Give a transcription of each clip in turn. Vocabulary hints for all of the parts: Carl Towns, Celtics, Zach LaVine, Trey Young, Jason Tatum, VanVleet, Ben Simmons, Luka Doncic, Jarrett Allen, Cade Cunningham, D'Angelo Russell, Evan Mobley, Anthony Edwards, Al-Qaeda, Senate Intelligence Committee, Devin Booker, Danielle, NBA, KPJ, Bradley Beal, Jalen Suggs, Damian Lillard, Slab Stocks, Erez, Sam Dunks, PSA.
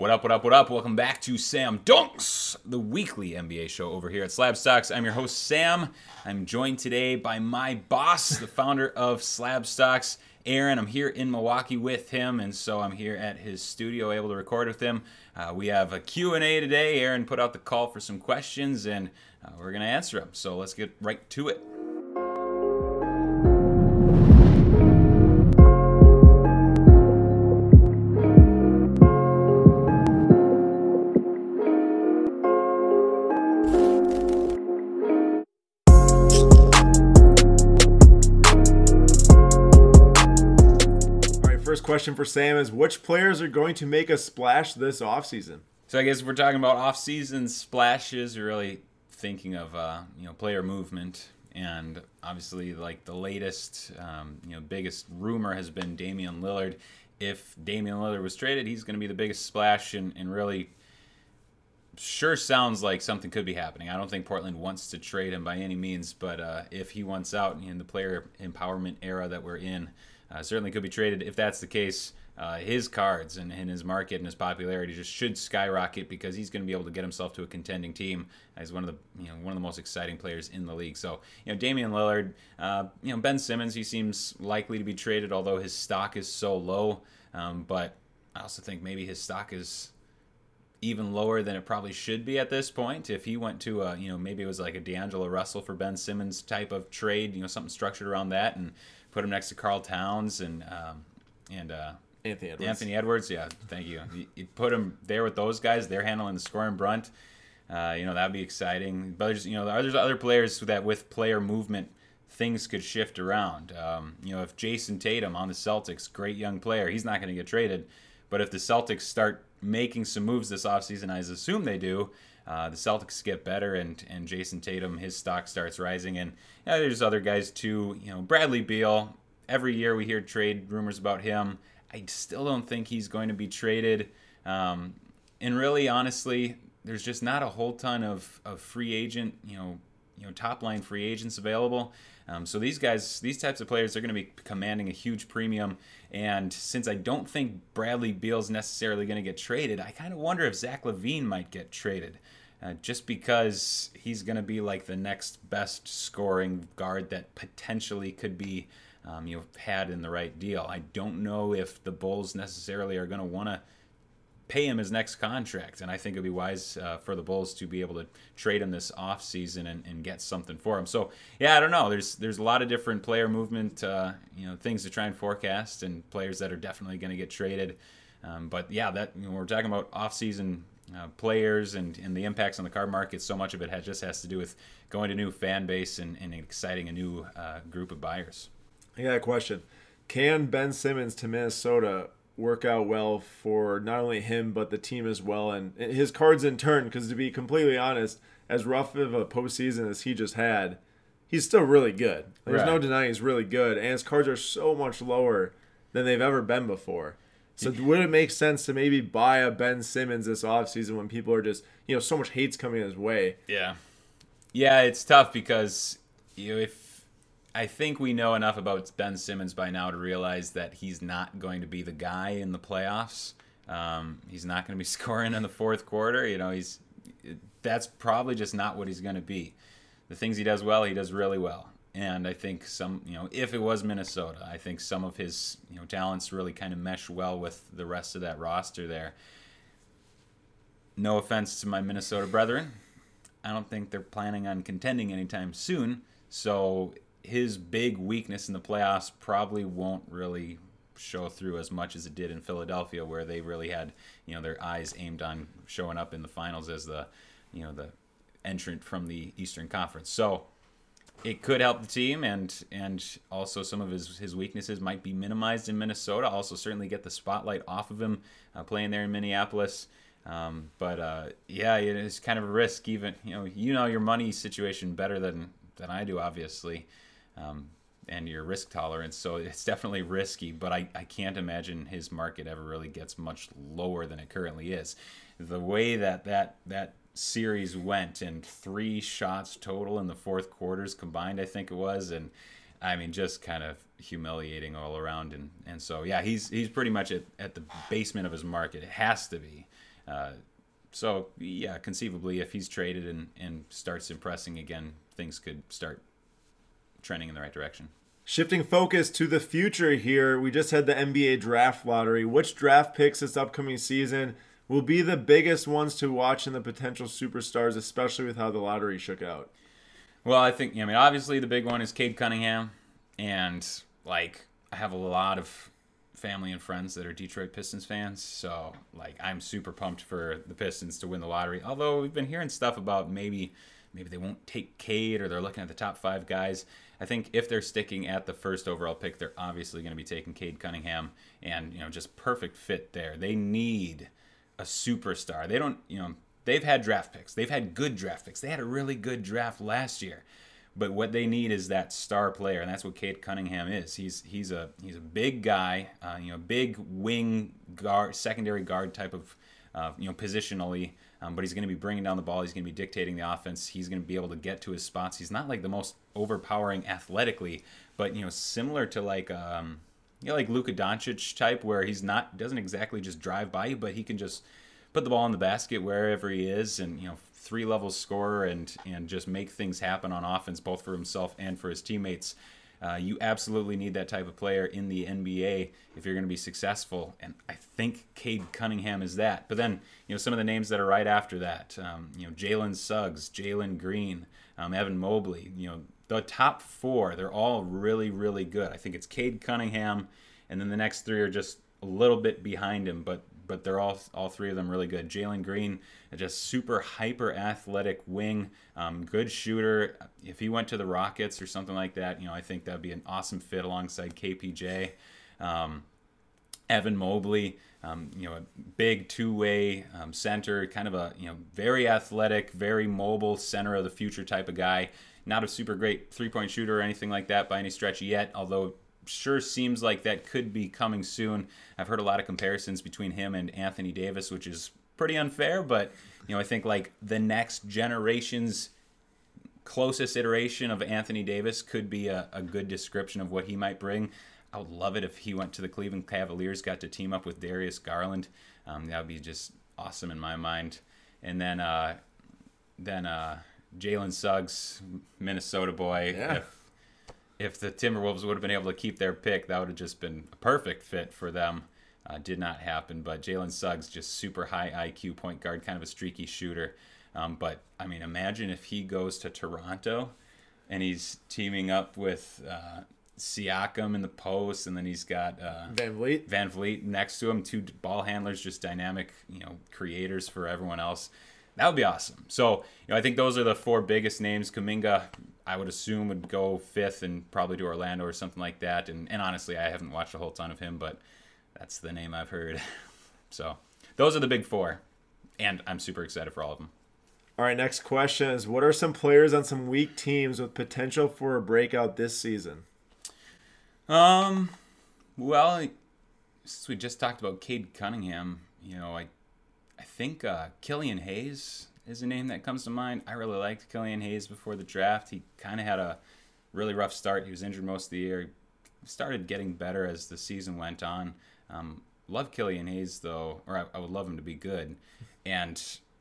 What up, what up, what up? Welcome back to Sam Dunks, the weekly NBA show over here at Slab Stocks. I'm your host, Sam. I'm joined today by my boss, the founder of Slab Stocks, Aaron. I'm here in Milwaukee with him, and so I'm here at his studio able to record with him. We have a Q&A today. Aaron put out the call for some questions, and we're going to answer them. So let's get right to it. Question for Sam is, which players are going to make a splash this offseason? So I guess if we're talking about offseason splashes, you're really thinking of player movement, and obviously like the latest biggest rumor has been Damian Lillard. If Damian Lillard was traded, he's going to be the biggest splash, and really sure sounds like something could be happening. I don't think Portland wants to trade him by any means, but if he wants out in the player empowerment era that we're in, certainly could be traded. If that's the case, his cards and his market and his popularity just should skyrocket, because he's going to be able to get himself to a contending team as one of the most exciting players in the league. So Damian Lillard, Ben Simmons, he seems likely to be traded, although his stock is so low. But I also think maybe his stock is even lower than it probably should be at this point. If he went to maybe it was like a D'Angelo Russell for Ben Simmons type of trade, something structured around that, and put him next to Carl Towns and Anthony Edwards. Yeah, thank you. You put him there with those guys. They're handling the scoring brunt. That'd be exciting. But there's other players that with player movement, things could shift around. If Jason Tatum on the Celtics, great young player, he's not going to get traded. But if the Celtics start making some moves this offseason, I assume they do, the Celtics get better, and Jason Tatum, his stock starts rising. And there's other guys too. Bradley Beal, every year we hear trade rumors about him. I still don't think he's going to be traded. And really, honestly, there's just not a whole ton of free agent, top-line free agents available. So these guys, these types of players, they're going to be commanding a huge premium. And since I don't think Bradley Beal's necessarily going to get traded, I kind of wonder if Zach LaVine might get traded, just because he's going to be like the next best scoring guard that potentially could be had in the right deal. I don't know if the Bulls necessarily are going to want to pay him his next contract, and I think it would be wise for the Bulls to be able to trade him this offseason and get something for him. So, I don't know. There's a lot of different player movement, things to try and forecast, and players that are definitely going to get traded. We're talking about offseason players and the impacts on the card market. So much of it just has to do with going to new fan base and exciting a new group of buyers. I got a question. Can Ben Simmons to Minnesota work out well for not only him but the team as well, and his cards in turn? Because to be completely honest, as rough of a postseason as he just had, he's still really good. There's no denying he's really good, and his cards are so much lower than they've ever been before. So would it make sense to maybe buy a Ben Simmons this offseason when people are just, so much hate's coming his way? Yeah, it's tough because if I think we know enough about Ben Simmons by now to realize that he's not going to be the guy in the playoffs. He's not going to be scoring in the fourth quarter. That's probably just not what he's going to be. The things he does well, he does really well. And I think if it was Minnesota, I think some of his talents really kind of mesh well with the rest of that roster there. No offense to my Minnesota brethren, I don't think they're planning on contending anytime soon. So his big weakness in the playoffs probably won't really show through as much as it did in Philadelphia, where they really had, their eyes aimed on showing up in the finals as the, the entrant from the Eastern Conference. So it could help the team, and also some of his weaknesses might be minimized in Minnesota. Also, certainly get the spotlight off of him playing there in Minneapolis. It is kind of a risk. Even your money situation better than I do, obviously. And your risk tolerance, so it's definitely risky, but I can't imagine his market ever really gets much lower than it currently is. The way that series went, and 3 shots total in the fourth quarters combined, I think it was, and I mean just kind of humiliating all around, and so he's pretty much at the basement of his market. It has to be. So, yeah, conceivably, if he's traded and starts impressing again, things could start trending in the right direction. Shifting focus to the future here, we just had the NBA draft lottery. Which draft picks this upcoming season will be the biggest ones to watch in the potential superstars, especially with how the lottery shook out? Well, I mean, obviously the big one is Cade Cunningham. And, like, I have a lot of family and friends that are Detroit Pistons fans. So, like, I'm super pumped for the Pistons to win the lottery. Although we've been hearing stuff about maybe they won't take Cade, or they're looking at the top five guys. I think if they're sticking at the first overall pick, they're obviously going to be taking Cade Cunningham, and, you know, just perfect fit there. They need a superstar. They don't, you know, they've had draft picks. They've had good draft picks. They had a really good draft last year. But what they need is that star player, and that's what Cade Cunningham is. He's a big guy, big wing guard, secondary guard type of, positionally. But he's going to be bringing down the ball. He's going to be dictating the offense. He's going to be able to get to his spots. He's not like the most overpowering athletically, but similar to like Luka Doncic type, where he's not doesn't exactly just drive by you, but he can just put the ball in the basket wherever he is, and three-level scorer and just make things happen on offense, both for himself and for his teammates. You absolutely need that type of player in the NBA if you're going to be successful, and I think Cade Cunningham is that. But then, some of the names that are right after that, Jalen Suggs, Jalen Green, Evan Mobley, the top four, they're all really, really good. I think it's Cade Cunningham, and then the next three are just a little bit behind him, but they're all three of them really good. Jalen Green, just super hyper athletic wing, good shooter. If he went to the Rockets or something like that, I think that'd be an awesome fit alongside KPJ, Evan Mobley, a big two-way center, kind of a very athletic, very mobile center of the future type of guy. Not a super great three-point shooter or anything like that by any stretch yet, although sure seems like that could be coming soon. I've heard a lot of comparisons between him and Anthony Davis, which is pretty unfair, but I think like the next generation's closest iteration of Anthony Davis could be a good description of what he might bring. I would love it if he went to the Cleveland Cavaliers, got to team up with Darius Garland. That would be just awesome in my mind. And then Jalen Suggs, Minnesota boy. Yeah. If the Timberwolves would have been able to keep their pick, that would have just been a perfect fit for them. Did not happen, but Jalen Suggs, just super high IQ point guard, kind of a streaky shooter. But, I mean, imagine if he goes to Toronto and he's teaming up with Siakam in the post, and then he's got VanVleet next to him, two ball handlers, just dynamic, creators for everyone else. That would be awesome. So, I think those are the four biggest names. Kaminga, I would assume, would go fifth and probably to Orlando or something like that. And honestly, I haven't watched a whole ton of him, but that's the name I've heard. So those are the big four, and I'm super excited for all of them. All right, next question is, what are some players on some weak teams with potential for a breakout this season? Well, since we just talked about Cade Cunningham, I think Killian Hayes is a name that comes to mind. I really liked Killian Hayes before the draft. He kind of had a really rough start. He was injured most of the year. He started getting better as the season went on. Love Killian Hayes, though, or I would love him to be good. And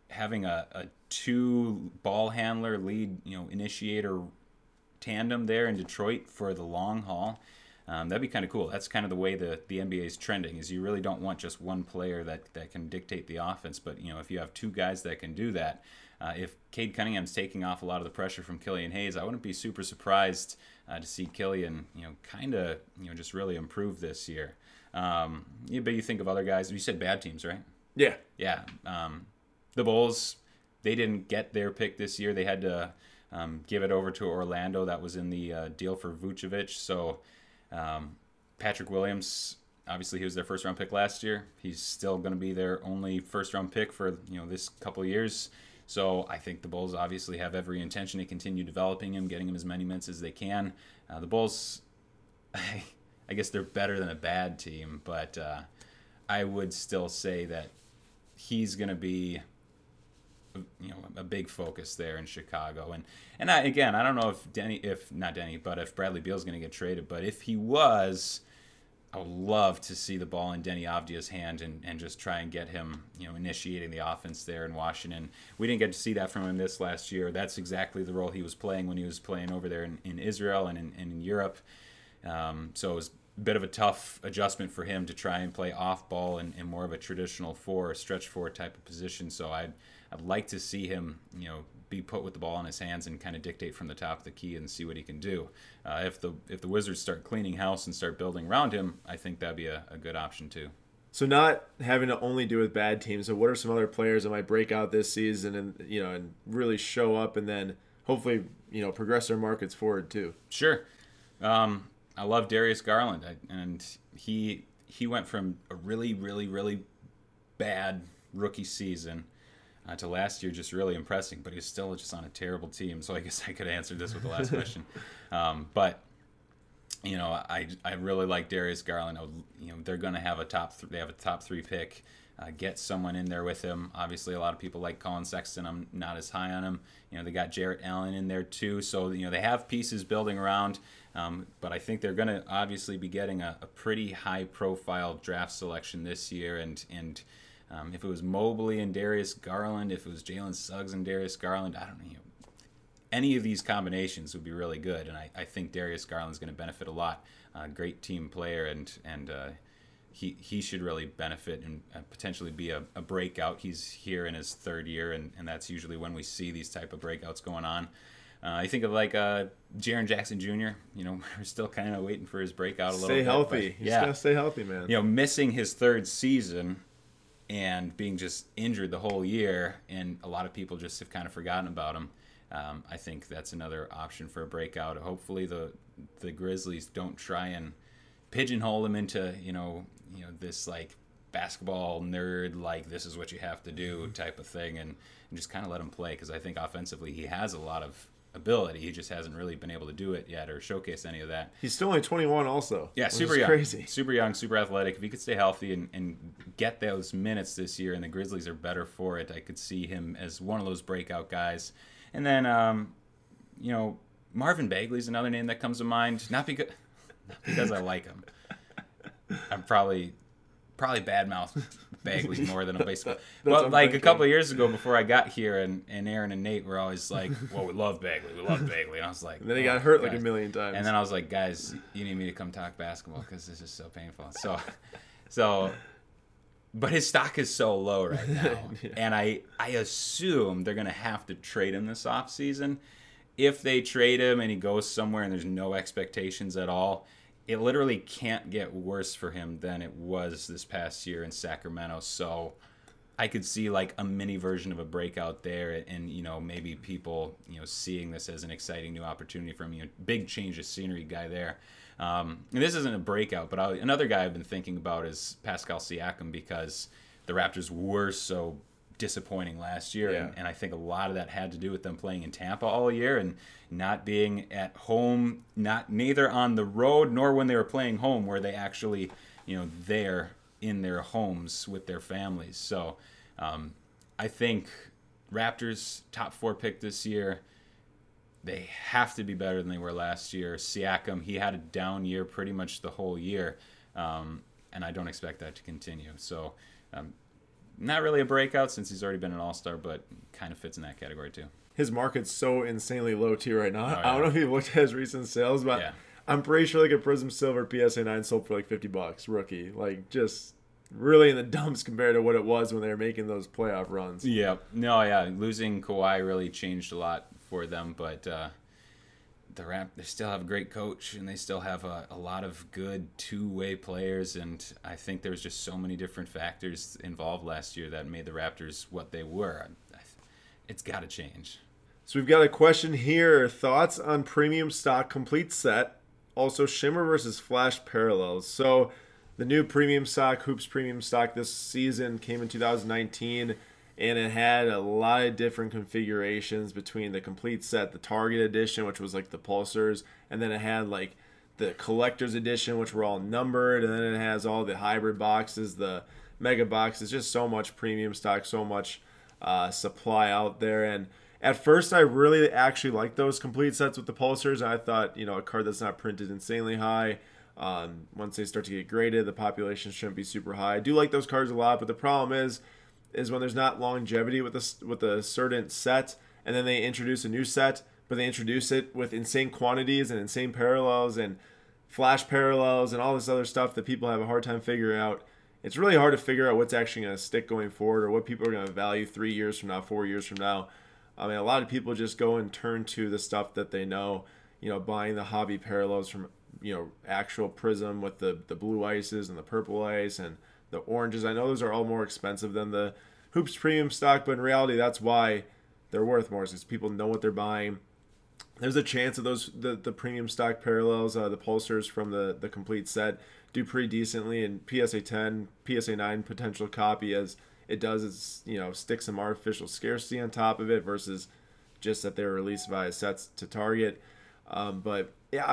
having a two ball handler lead, initiator tandem there in Detroit for the long haul, that'd be kind of cool. That's kind of the way the NBA is trending, is you really don't want just one player that can dictate the offense. But, if you have two guys that can do that, if Cade Cunningham's taking off a lot of the pressure from Killian Hayes, I wouldn't be super surprised to see Killian, just really improve this year. But you think of other guys. You said bad teams, right? Yeah. Yeah. The Bulls, they didn't get their pick this year. They had to give it over to Orlando. That was in the deal for Vucevic. So, Patrick Williams, obviously he was their first round pick last year. He's still going to be their only first round pick for this couple of years. So I think the Bulls obviously have every intention to continue developing him, getting him as many minutes as they can. The Bulls, I guess they're better than a bad team, but I would still say that he's going to be a big focus there in Chicago. And I don't know if Bradley Beal is going to get traded, but if he was, I would love to see the ball in Denny Avdia's hand and just try and get him, initiating the offense there in Washington. We didn't get to see that from him this last year. That's exactly the role he was playing when he was playing over there in Israel and in Europe. So it was a bit of a tough adjustment for him to try and play off ball and more of a traditional four, stretch four type of position. So I'd like to see him, be put with the ball in his hands and kind of dictate from the top of the key and see what he can do. If the Wizards start cleaning house and start building around him, I think that'd be a good option too. So not having to only do with bad teams, so what are some other players that might break out this season and really show up and then hopefully, progress their markets forward too? Sure. I love Darius Garland, and he went from a really, really, really bad rookie season to last year, just really impressing, but he's still just on a terrible team. So I guess I could answer this with the last question. I really like Darius Garland. They're going to have a top three pick. Get someone in there with him. Obviously, a lot of people like Colin Sexton. I'm not as high on him. They got Jarrett Allen in there too. So they have pieces building around. But I think they're going to obviously be getting a pretty high profile draft selection this year, and. If it was Mobley and Darius Garland, if it was Jalen Suggs and Darius Garland, I don't know. Any of these combinations would be really good, and I think Darius Garland's going to benefit a lot. Great team player, and he should really benefit and potentially be a breakout. He's here in his third year, and that's usually when we see these type of breakouts going on. I think of Jaron Jackson Jr. We're still kind of waiting for his breakout a little bit. Stay healthy. But, yeah, he's got to stay healthy, man. Missing his third season and being just injured the whole year, and a lot of people just have kind of forgotten about him. I think that's another option for a breakout. Hopefully the Grizzlies don't try and pigeonhole him into this like basketball nerd, like this is what you have to do type of thing, and just kind of let him play, because I think offensively he has a lot of ability. He just hasn't really been able to do it yet or showcase any of that. He's still only 21 also. Yeah, super young. Crazy. Super young, super athletic. If he could stay healthy and get those minutes this year, and the Grizzlies are better for it, I could see him as one of those breakout guys. And then, Marvin Bagley's another name that comes to mind. Not because I like him. I'm probably badmouth Bagley more than a baseball. Well, like a couple of years ago, before I got here, and Aaron and Nate were always like, "Well, we love Bagley," and I was like, and then he got hurt guys. Like a million times. And then I was like, "Guys, you need me to come talk basketball because this is so painful." So, but his stock is so low right now, yeah. And I assume they're gonna have to trade him this offseason. If they trade him and he goes somewhere and there's no expectations at all, it literally can't get worse for him than it was this past year in Sacramento. So I could see like a mini version of a breakout there, and maybe people seeing this as an exciting new opportunity for him. Big change of scenery guy there. And this isn't a breakout, but another guy I've been thinking about is Pascal Siakam, because the Raptors were so disappointing last year, yeah. And I think a lot of that had to do with them playing in Tampa all year and not being at home, neither on the road nor when they were playing home, where they actually they're in their homes with their families. So I think Raptors top 4 pick this year, they have to be better than they were last year. Siakam, he had a down year pretty much the whole year, and I don't expect that to continue. So not really a breakout since he's already been an all-star, but kind of fits in that category too. His market's so insanely low too right now. Oh, yeah. I don't know if you've looked at his recent sales, but yeah. I'm pretty sure like a Prism Silver PSA 9 sold for like $50 rookie. Like just really in the dumps compared to what it was when they were making those playoff runs. Yeah. No, yeah. Losing Kawhi really changed a lot for them, but they still have a great coach, and they still have a lot of good two-way players, and I think there was just so many different factors involved last year that made the Raptors what they were. It's got to change. So we've got a question here. Thoughts on premium stock complete set, also shimmer versus flash parallels. So the new premium stock, Hoops premium stock this season came in 2019, and it had a lot of different configurations between the complete set, the Target edition, which was like the Pulsars, and then it had like the Collector's edition, which were all numbered, and then it has all the hybrid boxes, the mega boxes, just so much premium stock, so much supply out there. And at first, I really actually liked those complete sets with the Pulsars. I thought, a card that's not printed insanely high, Once they start to get graded, the population shouldn't be super high. I do like those cards a lot, but the problem is when there's not longevity with a certain set, and then they introduce a new set, but they introduce it with insane quantities and insane parallels and flash parallels and all this other stuff that people have a hard time figuring out. It's really hard to figure out what's actually going to stick going forward, or what people are going to value 3 years from now, 4 years from now. I mean, a lot of people just go and turn to the stuff that they know, you know, buying the hobby parallels from, you know, actual Prism with the blue ices and the purple ice and the oranges. I know those are all more expensive than the Hoops Premium stock, but in reality, that's why they're worth more, because people know what they're buying. There's a chance of those the premium stock parallels, the Pulsars from the complete set, do pretty decently, and PSA 10, PSA 9 potential copy as it does is, you know, stick some artificial scarcity on top of it versus just that they were released via sets to Target. But yeah,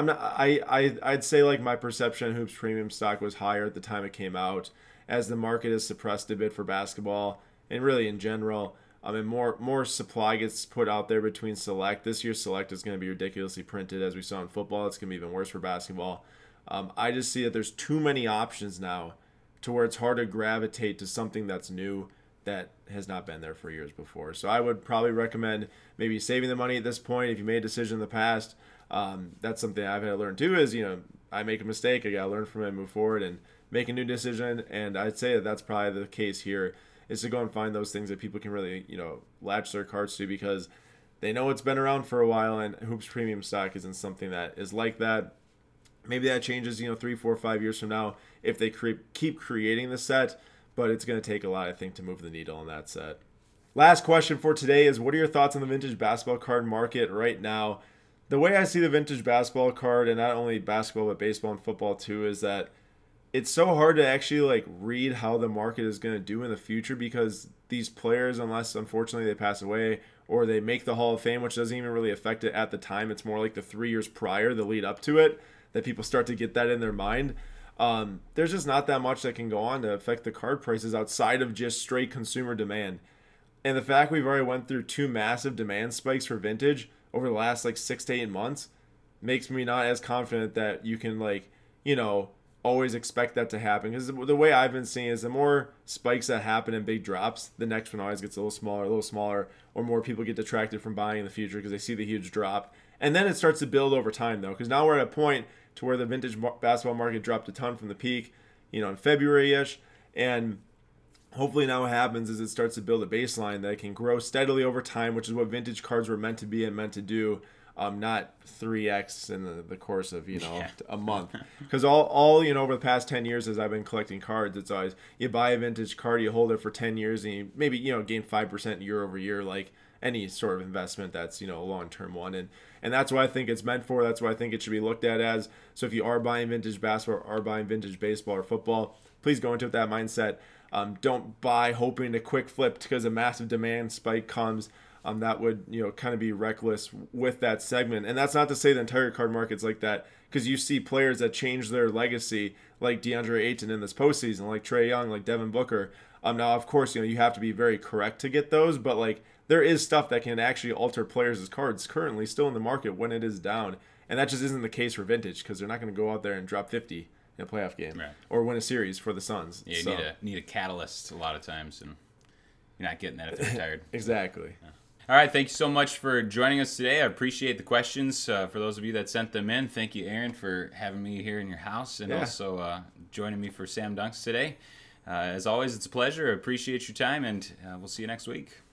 I'd say like my perception Hoops Premium stock was higher at the time it came out, as the market is suppressed a bit for basketball and really in general. I mean, more supply gets put out there between Select. This year's Select is going to be ridiculously printed, as we saw in football. It's going to be even worse for basketball. I just see that there's too many options now to where it's hard to gravitate to something that's new that has not been there for years before. So I would probably recommend maybe saving the money at this point if you made a decision in the past. That's something I've had to learn too is, you know, I make a mistake. I got to learn from it and move forward and make a new decision. And I'd say that that's probably the case here, is to go and find those things that people can really, you know, latch their cards to because they know it's been around for a while, and Hoops Premium stock isn't something that is like that. Maybe that changes, you know, 3, 4, 5 years from now if they keep creating the set, but it's going to take a lot, I think, to move the needle on that set. Last question for today is, what are your thoughts on the vintage basketball card market right now? The way I see the vintage basketball card, and not only basketball but baseball and football too, is that it's so hard to actually like read how the market is going to do in the future, because these players, unless unfortunately they pass away or they make the Hall of Fame, which doesn't even really affect it at the time. It's more like the 3 years prior, the lead up to it, that people start to get that in their mind. There's just not that much that can go on to affect the card prices outside of just straight consumer demand. And the fact we've already went through two massive demand spikes for vintage over the last like 6 to 8 months makes me not as confident that you can, like, you know, always expect that to happen, because the way I've been seeing is the more spikes that happen in big drops, the next one always gets a little smaller, or more people get detracted from buying in the future because they see the huge drop. And then it starts to build over time though, because now we're at a point to where the vintage basketball market dropped a ton from the peak, you know, in February-ish, and hopefully now what happens is it starts to build a baseline that can grow steadily over time, which is what vintage cards were meant to be and meant to do. Not 3x in the course of, you know, a month. Because all, you know, over the past 10 years as I've been collecting cards, it's always you buy a vintage card, you hold it for 10 years, and you maybe, you know, gain 5% year over year, like any sort of investment that's, you know, a long-term one. And that's what I think it's meant for. That's what I think it should be looked at as. So if you are buying vintage basketball or are buying vintage baseball or football, please go into it with that mindset. Don't buy hoping to quick flip because a massive demand spike comes. That would, you know, kind of be reckless with that segment. And that's not to say the entire card market's like that, because you see players that change their legacy, like DeAndre Ayton in this postseason, like Trey Young, like Devin Booker. Now, of course, you know, you have to be very correct to get those, but like there is stuff that can actually alter players' cards currently still in the market when it is down. And that just isn't the case for vintage, because they're not going to go out there and drop 50 in a playoff game, right, or win a series for the Suns. Yeah, so you need a catalyst a lot of times, and you're not getting that if they're retired. Exactly. Yeah. All right, thank you so much for joining us today. I appreciate the questions. For those of you that sent them in, thank you, Aaron, for having me here in your house, and also joining me for Sam Dunks today. As always, it's a pleasure. I appreciate your time, and we'll see you next week.